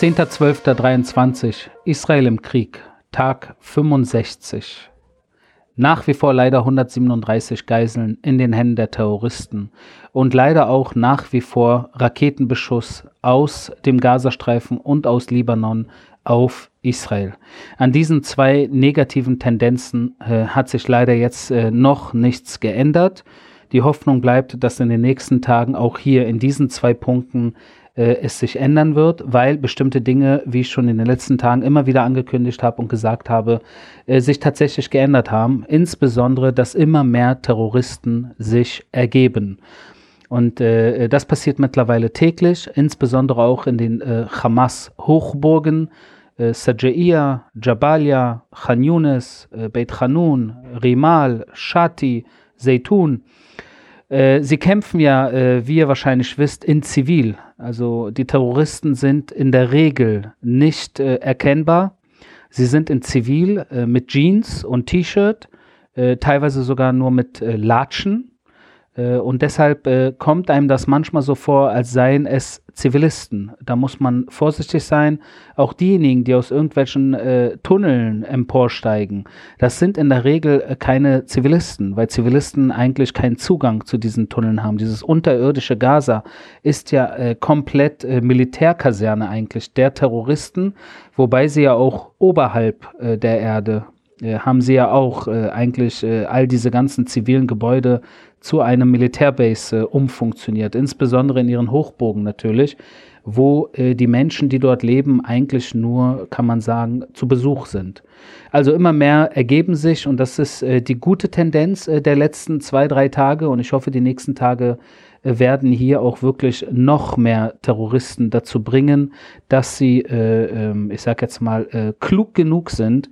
10.12.23, Israel im Krieg, Tag 65. Nach wie vor leider 137 Geiseln in den Händen der Terroristen und leider auch nach wie vor Raketenbeschuss aus dem Gazastreifen und aus Libanon auf Israel. An diesen zwei negativen Tendenzen hat sich leider jetzt noch nichts geändert. Die Hoffnung bleibt, dass in den nächsten Tagen auch hier in diesen zwei Punkten es sich ändern wird, weil bestimmte Dinge, wie ich schon in den letzten Tagen immer wieder angekündigt habe und gesagt habe, sich tatsächlich geändert haben. Insbesondere, dass immer mehr Terroristen sich ergeben. Und das passiert mittlerweile täglich, insbesondere auch in den Hamas-Hochburgen, Shejaiya, Jabalia, Khan Yunis, Beit Hanun, Rimal, Shati, Zeytun. Sie kämpfen ja, wie ihr wahrscheinlich wisst, in Zivil. Also die Terroristen sind in der Regel nicht erkennbar. Sie sind in Zivil mit Jeans und T-Shirt, teilweise sogar nur mit Latschen. Und deshalb kommt einem das manchmal so vor, als seien es Zivilisten. Da muss man vorsichtig sein. Auch diejenigen, die aus irgendwelchen Tunneln emporsteigen, das sind in der Regel keine Zivilisten, weil Zivilisten eigentlich keinen Zugang zu diesen Tunneln haben. Dieses unterirdische Gaza ist ja komplett Militärkaserne eigentlich der Terroristen, wobei sie ja auch oberhalb der Erde haben sie ja auch eigentlich all diese ganzen zivilen Gebäude zu einem Militärbase umfunktioniert, insbesondere in ihren Hochburgen natürlich, wo die Menschen, die dort leben, eigentlich nur, kann man sagen, zu Besuch sind. Also immer mehr ergeben sich und das ist die gute Tendenz der letzten 2-3 Tage und ich hoffe, die nächsten Tage werden hier auch wirklich noch mehr Terroristen dazu bringen, dass sie, ich sag jetzt mal, klug genug sind,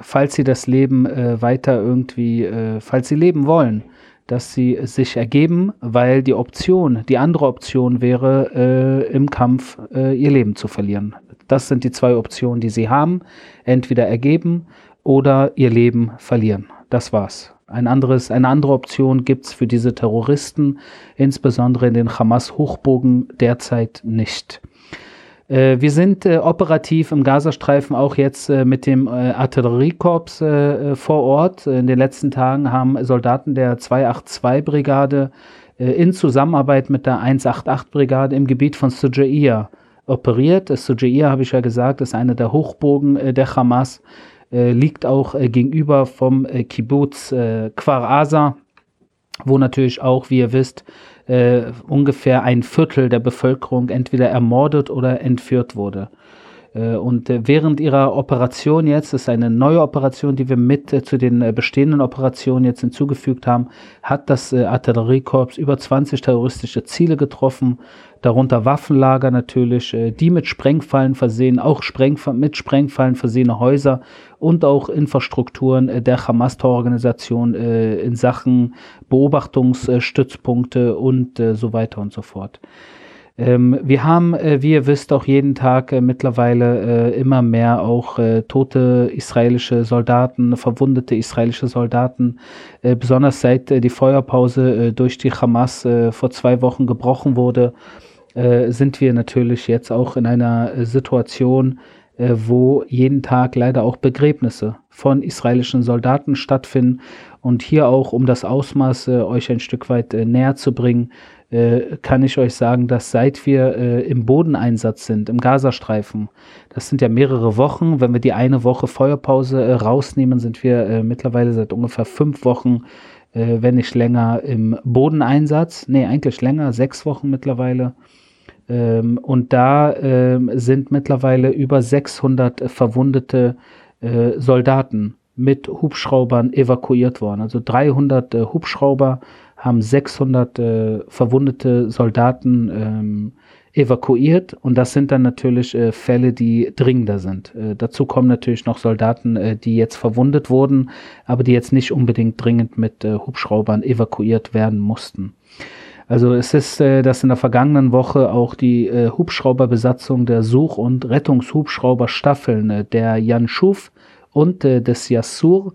falls sie das Leben weiter irgendwie, falls sie leben wollen, dass sie sich ergeben, weil die Option, die andere Option wäre, im Kampf ihr Leben zu verlieren. Das sind die zwei Optionen, die sie haben. Entweder ergeben oder ihr Leben verlieren. Das war's. Eine andere Option gibt es für diese Terroristen, insbesondere in den Hamas-Hochburgen, derzeit nicht. Wir sind operativ im Gazastreifen auch jetzt mit dem Artilleriekorps vor Ort. In den letzten Tagen haben Soldaten der 282-Brigade in Zusammenarbeit mit der 188-Brigade im Gebiet von Sujia operiert. Sujia, habe ich ja gesagt, ist eine der Hochburgen der Hamas, liegt auch gegenüber vom Kibbutz Kfar Aza, wo natürlich auch, wie ihr wisst, ungefähr ein Viertel der Bevölkerung entweder ermordet oder entführt wurde. Und während ihrer Operation jetzt, das ist eine neue Operation, die wir mit zu den bestehenden Operationen jetzt hinzugefügt haben, hat das Artilleriekorps über 20 terroristische Ziele getroffen, darunter Waffenlager natürlich, die mit Sprengfallen versehen, auch mit Sprengfallen versehene Häuser und auch Infrastrukturen der Hamas-Terrororganisation in Sachen Beobachtungsstützpunkte und so weiter und so fort. Wir haben, wie ihr wisst, auch jeden Tag mittlerweile immer mehr auch tote israelische Soldaten, verwundete israelische Soldaten, besonders seit die Feuerpause durch die Hamas vor 2 Wochen gebrochen wurde, sind wir natürlich jetzt auch in einer Situation, wo jeden Tag leider auch Begräbnisse von israelischen Soldaten stattfinden. Und hier auch, um das Ausmaß euch ein Stück weit näher zu bringen, kann ich euch sagen, dass seit wir im Bodeneinsatz sind, im Gazastreifen, das sind ja mehrere Wochen, wenn wir die eine Woche Feuerpause rausnehmen, sind wir mittlerweile seit ungefähr 5 Wochen, wenn nicht länger, im Bodeneinsatz. Nee, eigentlich länger, 6 Wochen mittlerweile. Und da sind mittlerweile über 600 verwundete Soldaten mit Hubschraubern evakuiert worden. Also 300 Hubschrauber haben 600 verwundete Soldaten evakuiert. Und das sind dann natürlich Fälle, die dringender sind. Dazu kommen natürlich noch Soldaten, die jetzt verwundet wurden, aber die jetzt nicht unbedingt dringend mit Hubschraubern evakuiert werden mussten. Also es ist, dass in der vergangenen Woche auch die Hubschrauberbesatzung der Such- und Rettungshubschrauberstaffeln der Jan Schuf und des Yasur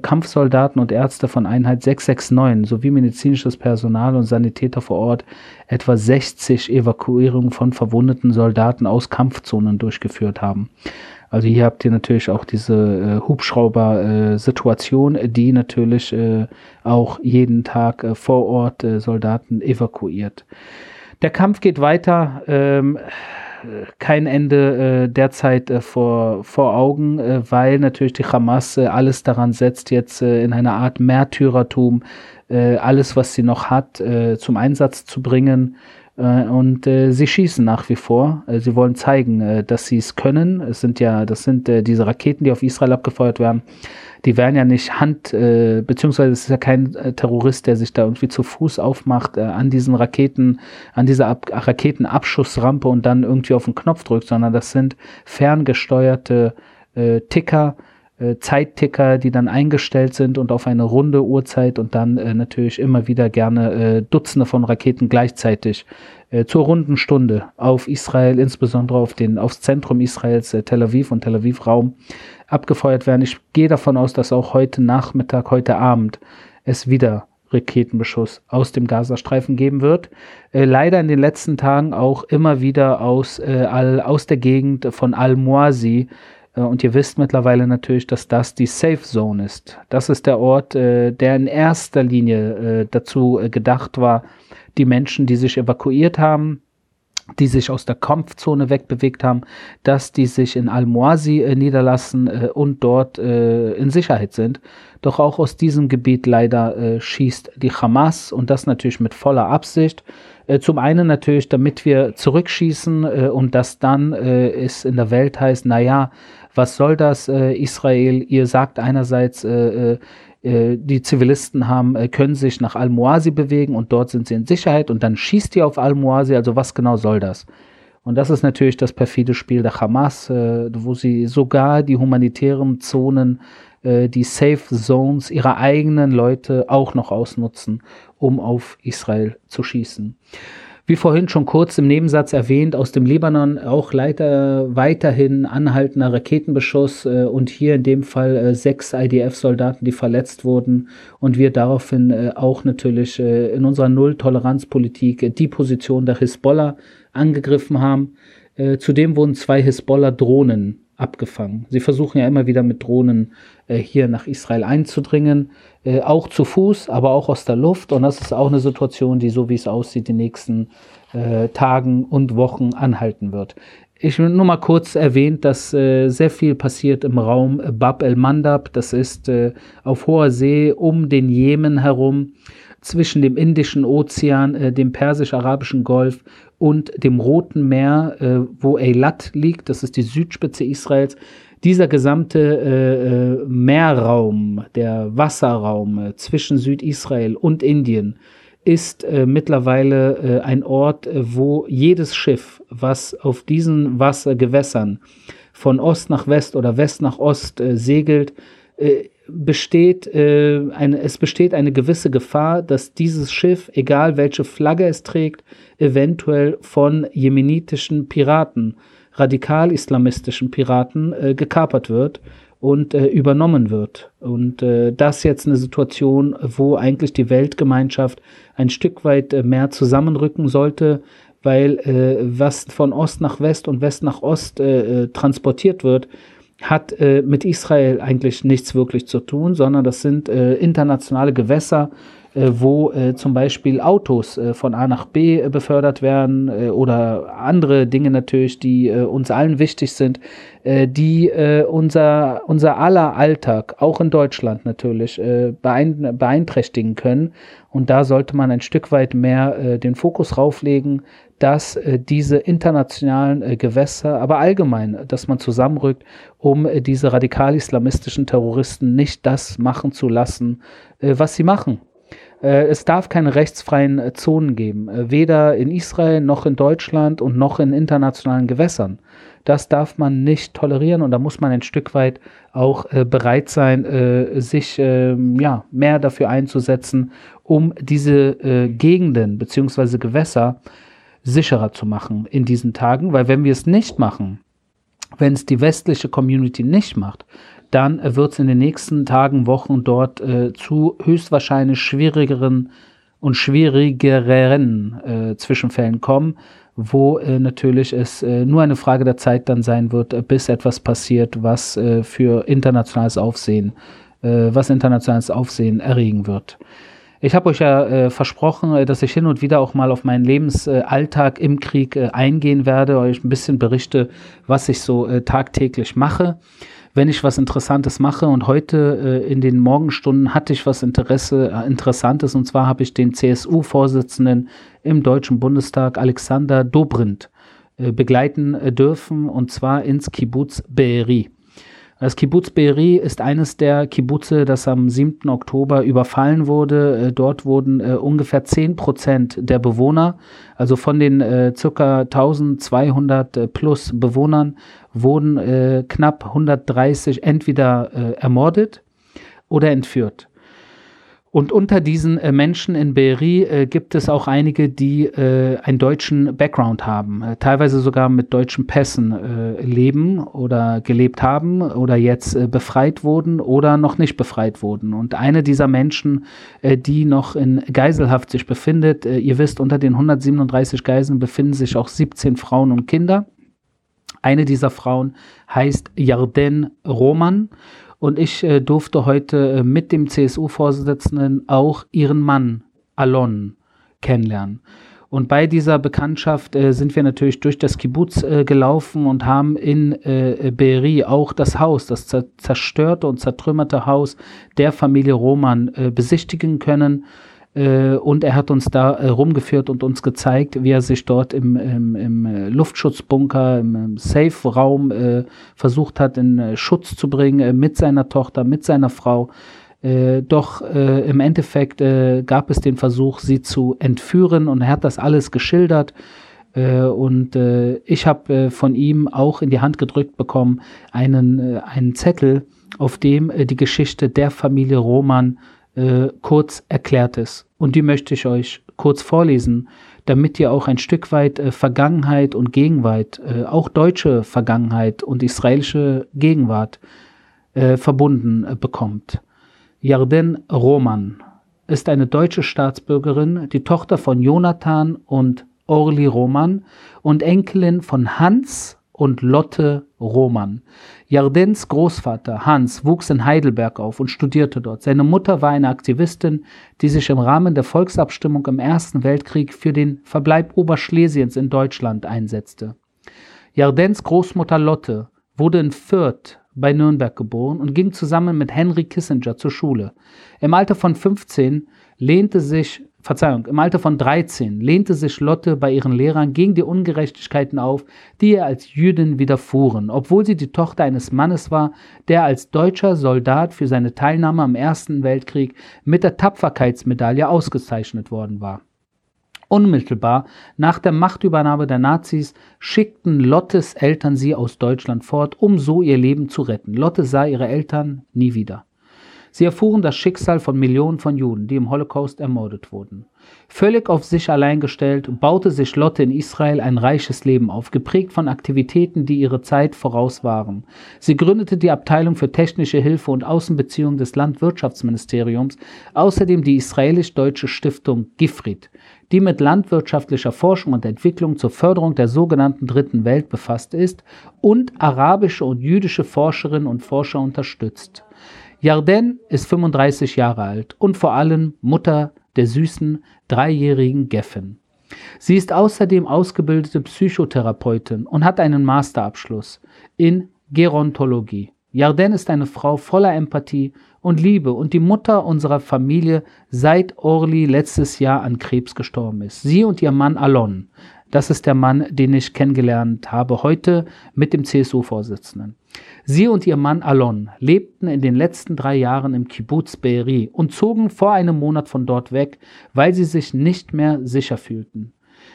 Kampfsoldaten und Ärzte von Einheit 669 sowie medizinisches Personal und Sanitäter vor Ort etwa 60 Evakuierungen von verwundeten Soldaten aus Kampfzonen durchgeführt haben. Also hier habt ihr natürlich auch diese Hubschrauber-Situation, die natürlich auch jeden Tag vor Ort Soldaten evakuiert. Der Kampf geht weiter, kein Ende derzeit vor Augen, weil natürlich die Hamas alles daran setzt, jetzt in einer Art Märtyrertum alles, was sie noch hat, zum Einsatz zu bringen. Und sie schießen nach wie vor. Sie wollen zeigen, dass sie es können. Das sind diese Raketen, die auf Israel abgefeuert werden. Die werden ja nicht beziehungsweise es ist ja kein Terrorist, der sich da irgendwie zu Fuß aufmacht an diesen Raketen, an dieser Raketenabschussrampe und dann irgendwie auf den Knopf drückt, sondern das sind ferngesteuerte Ticker, Zeitticker, die dann eingestellt sind und auf eine runde Uhrzeit und dann natürlich immer wieder gerne Dutzende von Raketen gleichzeitig zur runden Stunde auf Israel, insbesondere aufs Zentrum Israels, Tel Aviv und Tel Aviv-Raum abgefeuert werden. Ich gehe davon aus, dass auch heute Nachmittag, heute Abend es wieder Raketenbeschuss aus dem Gazastreifen geben wird. Leider in den letzten Tagen auch immer wieder aus der Gegend von Al-Muasi. Und ihr wisst mittlerweile natürlich, dass das die Safe Zone ist. Das ist der Ort, der in erster Linie dazu gedacht war, die Menschen, die sich evakuiert haben, die sich aus der Kampfzone wegbewegt haben, dass die sich in Al-Muasi niederlassen und dort in Sicherheit sind. Doch auch aus diesem Gebiet leider schießt die Hamas und das natürlich mit voller Absicht. Zum einen natürlich, damit wir zurückschießen und das dann es in der Welt heißt, naja, was soll das, Israel? Ihr sagt einerseits, die Zivilisten können sich nach Al-Muasi bewegen und dort sind sie in Sicherheit und dann schießt ihr auf Al-Muasi, also was genau soll das? Und das ist natürlich das perfide Spiel der Hamas, wo sie sogar die humanitären Zonen, die Safe Zones ihrer eigenen Leute auch noch ausnutzen, um auf Israel zu schießen. Wie vorhin schon kurz im Nebensatz erwähnt, aus dem Libanon auch leider weiterhin anhaltender Raketenbeschuss und hier in dem Fall 6 IDF-Soldaten, die verletzt wurden und wir daraufhin auch natürlich in unserer Null-Toleranz-Politik die Position der Hisbollah angegriffen haben. Zudem wurden 2 Hisbollah-Drohnen abgefangen. Sie versuchen ja immer wieder mit Drohnen hier nach Israel einzudringen, auch zu Fuß, aber auch aus der Luft. Und das ist auch eine Situation, die, so wie es aussieht, die nächsten Tagen und Wochen anhalten wird. Ich will nur mal kurz erwähnen, dass sehr viel passiert im Raum Bab el-Mandab. Das ist auf hoher See um den Jemen herum, zwischen dem Indischen Ozean, dem Persisch-Arabischen Golf und dem Roten Meer, wo Eilat liegt, das ist die Südspitze Israels. Dieser gesamte Meerraum, der Wasserraum zwischen Südisrael und Indien, ist mittlerweile ein Ort, wo jedes Schiff, was auf diesen Wassergewässern von Ost nach West oder West nach Ost segelt, besteht eine gewisse Gefahr, dass dieses Schiff, egal welche Flagge es trägt, eventuell von jemenitischen Piraten, radikal-islamistischen Piraten gekapert wird und übernommen wird. Und das ist jetzt eine Situation, wo eigentlich die Weltgemeinschaft ein Stück weit mehr zusammenrücken sollte, weil was von Ost nach West und West nach Ost transportiert wird, hat mit Israel eigentlich nichts wirklich zu tun, sondern das sind internationale Gewässer, wo zum Beispiel Autos von A nach B befördert werden oder andere Dinge natürlich, die uns allen wichtig sind, die unser aller Alltag, auch in Deutschland natürlich, beeinträchtigen können. Und da sollte man ein Stück weit mehr den Fokus rauflegen, dass diese internationalen Gewässer, aber allgemein, dass man zusammenrückt, um diese radikal-islamistischen Terroristen nicht das machen zu lassen, was sie machen. Es darf keine rechtsfreien Zonen geben, weder in Israel noch in Deutschland und noch in internationalen Gewässern. Das darf man nicht tolerieren und da muss man ein Stück weit auch bereit sein, sich mehr dafür einzusetzen, um diese Gegenden bzw. Gewässer sicherer zu machen in diesen Tagen, weil wenn wir es nicht machen, wenn es die westliche Community nicht macht, dann wird es in den nächsten Tagen, Wochen dort zu höchstwahrscheinlich schwierigeren Zwischenfällen kommen, wo natürlich es nur eine Frage der Zeit dann sein wird, bis etwas passiert, was für internationales Aufsehen, erregen wird. Ich habe euch ja versprochen, dass ich hin und wieder auch mal auf meinen Lebensalltag im Krieg eingehen werde, euch ein bisschen berichte, was ich so tagtäglich mache, wenn ich was Interessantes mache. Und heute in den Morgenstunden hatte ich was Interessantes, und zwar habe ich den CSU-Vorsitzenden im Deutschen Bundestag, Alexander Dobrindt, begleiten dürfen, und zwar ins Kibbutz Be'eri. Das Kibbutz Be'eri ist eines der Kibbuze, das am 7. Oktober überfallen wurde. Dort wurden ungefähr 10% der Bewohner, also von den ca. 1200 plus Bewohnern, wurden knapp 130 entweder ermordet oder entführt. Und unter diesen Menschen in Be'eri gibt es auch einige, die einen deutschen Background haben, teilweise sogar mit deutschen Pässen leben oder gelebt haben oder jetzt befreit wurden oder noch nicht befreit wurden. Und eine dieser Menschen, die noch in Geiselhaft sich befindet, ihr wisst, unter den 137 Geiseln befinden sich auch 17 Frauen und Kinder. Eine dieser Frauen heißt Yarden Roman. Und ich durfte heute mit dem CSU-Vorsitzenden auch ihren Mann Alon kennenlernen. Und bei dieser Bekanntschaft sind wir natürlich durch das Kibbutz gelaufen und haben in Be'eri auch das Haus, das zerstörte und zertrümmerte Haus der Familie Roman besichtigen können. Und er hat uns da rumgeführt und uns gezeigt, wie er sich dort im Luftschutzbunker, im Safe-Raum versucht hat, in Schutz zu bringen mit seiner Tochter, mit seiner Frau. Doch im Endeffekt gab es den Versuch, sie zu entführen, und er hat das alles geschildert. Und ich habe von ihm auch in die Hand gedrückt bekommen einen Zettel, auf dem die Geschichte der Familie Roman kurz erklärt ist. Und die möchte ich euch kurz vorlesen, damit ihr auch ein Stück weit Vergangenheit und Gegenwart, auch deutsche Vergangenheit und israelische Gegenwart verbunden bekommt. Yarden Roman ist eine deutsche Staatsbürgerin, die Tochter von Jonathan und Orly Roman und Enkelin von Hans und Lotte Roman. Yardens Großvater Hans wuchs in Heidelberg auf und studierte dort. Seine Mutter war eine Aktivistin, die sich im Rahmen der Volksabstimmung im Ersten Weltkrieg für den Verbleib Oberschlesiens in Deutschland einsetzte. Yardens Großmutter Lotte wurde in Fürth bei Nürnberg geboren und ging zusammen mit Henry Kissinger zur Schule. Im Alter von 13 lehnte sich Lotte bei ihren Lehrern gegen die Ungerechtigkeiten auf, die ihr als Jüdin widerfuhren, obwohl sie die Tochter eines Mannes war, der als deutscher Soldat für seine Teilnahme am Ersten Weltkrieg mit der Tapferkeitsmedaille ausgezeichnet worden war. Unmittelbar nach der Machtübernahme der Nazis schickten Lottes Eltern sie aus Deutschland fort, um so ihr Leben zu retten. Lotte sah ihre Eltern nie wieder. Sie erfuhren das Schicksal von Millionen von Juden, die im Holocaust ermordet wurden. Völlig auf sich allein gestellt, baute sich Lotte in Israel ein reiches Leben auf, geprägt von Aktivitäten, die ihrer Zeit voraus waren. Sie gründete die Abteilung für technische Hilfe und Außenbeziehungen des Landwirtschaftsministeriums, außerdem die israelisch-deutsche Stiftung Gifrit, die mit landwirtschaftlicher Forschung und Entwicklung zur Förderung der sogenannten Dritten Welt befasst ist und arabische und jüdische Forscherinnen und Forscher unterstützt. Yarden ist 35 Jahre alt und vor allem Mutter der süßen, dreijährigen Geffen. Sie ist außerdem ausgebildete Psychotherapeutin und hat einen Masterabschluss in Gerontologie. Yarden ist eine Frau voller Empathie und Liebe und die Mutter unserer Familie, seit Orly letztes Jahr an Krebs gestorben ist. Sie und ihr Mann Alon, das ist der Mann, den ich kennengelernt habe heute mit dem CSU-Vorsitzenden. Sie und ihr Mann Alon lebten in den letzten 3 Jahren im Kibbutz Be'eri und zogen vor einem Monat von dort weg, weil sie sich nicht mehr sicher fühlten.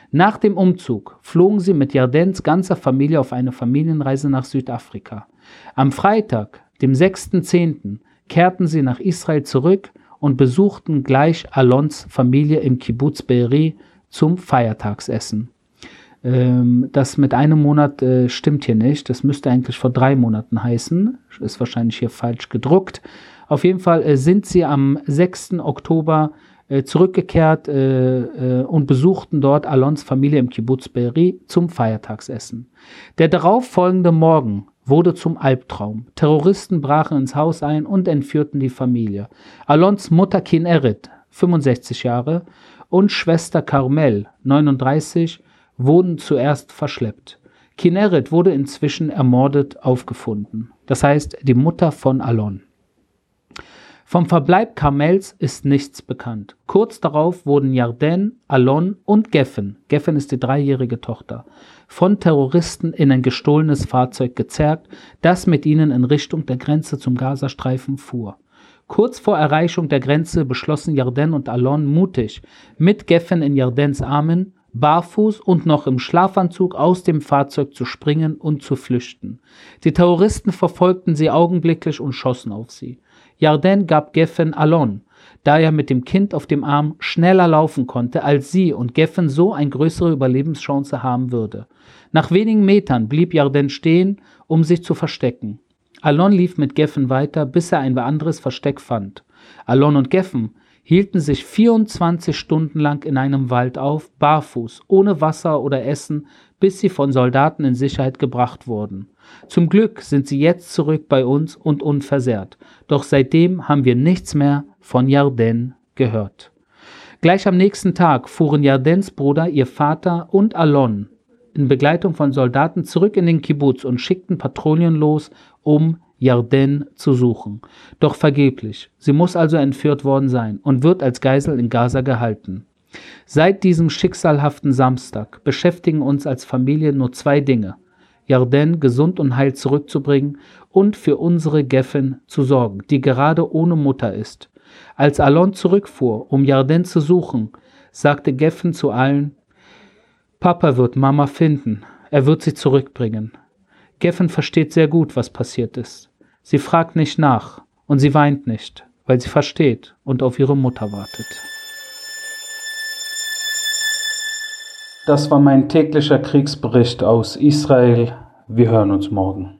Nach dem Umzug flogen sie mit Yardens ganzer Familie auf eine Familienreise nach Südafrika. Am Freitag, dem 6.10., kehrten sie nach Israel zurück und besuchten gleich Alons Familie im Kibbutz Be'eri zum Feiertagsessen. das mit einem Monat stimmt hier nicht. Das müsste eigentlich vor 3 Monaten heißen. Ist wahrscheinlich hier falsch gedruckt. Auf jeden Fall sind sie am 6. Oktober zurückgekehrt und besuchten dort Alons Familie im Kibbutz Be'eri zum Feiertagsessen. Der darauffolgende Morgen wurde zum Albtraum. Terroristen brachen ins Haus ein und entführten die Familie. Alons Mutter Kineret, 65 Jahre, und Schwester Carmel, 39, wurden zuerst verschleppt. Kineret wurde inzwischen ermordet aufgefunden. Das heißt, die Mutter von Alon. Vom Verbleib Carmels ist nichts bekannt. Kurz darauf wurden Yarden, Alon und Geffen ist die 3-jährige Tochter, von Terroristen in ein gestohlenes Fahrzeug gezerrt, das mit ihnen in Richtung der Grenze zum Gazastreifen fuhr. Kurz vor Erreichung der Grenze beschlossen Yarden und Alon mutig, mit Geffen in Yardens Armen, barfuß und noch im Schlafanzug aus dem Fahrzeug zu springen und zu flüchten. Die Terroristen verfolgten sie augenblicklich und schossen auf sie. Yarden gab Geffen Alon, da er mit dem Kind auf dem Arm schneller laufen konnte als sie und Geffen so eine größere Überlebenschance haben würde. Nach wenigen Metern blieb Yarden stehen, um sich zu verstecken. Alon lief mit Geffen weiter, bis er ein anderes Versteck fand. Alon und Geffen hielten sich 24 Stunden lang in einem Wald auf, barfuß, ohne Wasser oder Essen, bis sie von Soldaten in Sicherheit gebracht wurden. Zum Glück sind sie jetzt zurück bei uns und unversehrt. Doch seitdem haben wir nichts mehr von Yarden gehört. Gleich am nächsten Tag fuhren Yardens Bruder, ihr Vater und Alon in Begleitung von Soldaten zurück in den Kibbutz und schickten Patrouillen los, um Yarden zu suchen. Doch vergeblich. Sie muss also entführt worden sein und wird als Geisel in Gaza gehalten. Seit diesem schicksalhaften Samstag beschäftigen uns als Familie nur 2 Dinge. Yarden gesund und heil zurückzubringen und für unsere Geffen zu sorgen, die gerade ohne Mutter ist. Als Alon zurückfuhr, um Yarden zu suchen, sagte Geffen zu allen, Papa wird Mama finden, er wird sie zurückbringen. Geffen versteht sehr gut, was passiert ist. Sie fragt nicht nach und sie weint nicht, weil sie versteht und auf ihre Mutter wartet. Das war mein täglicher Kriegsbericht aus Israel. Wir hören uns morgen.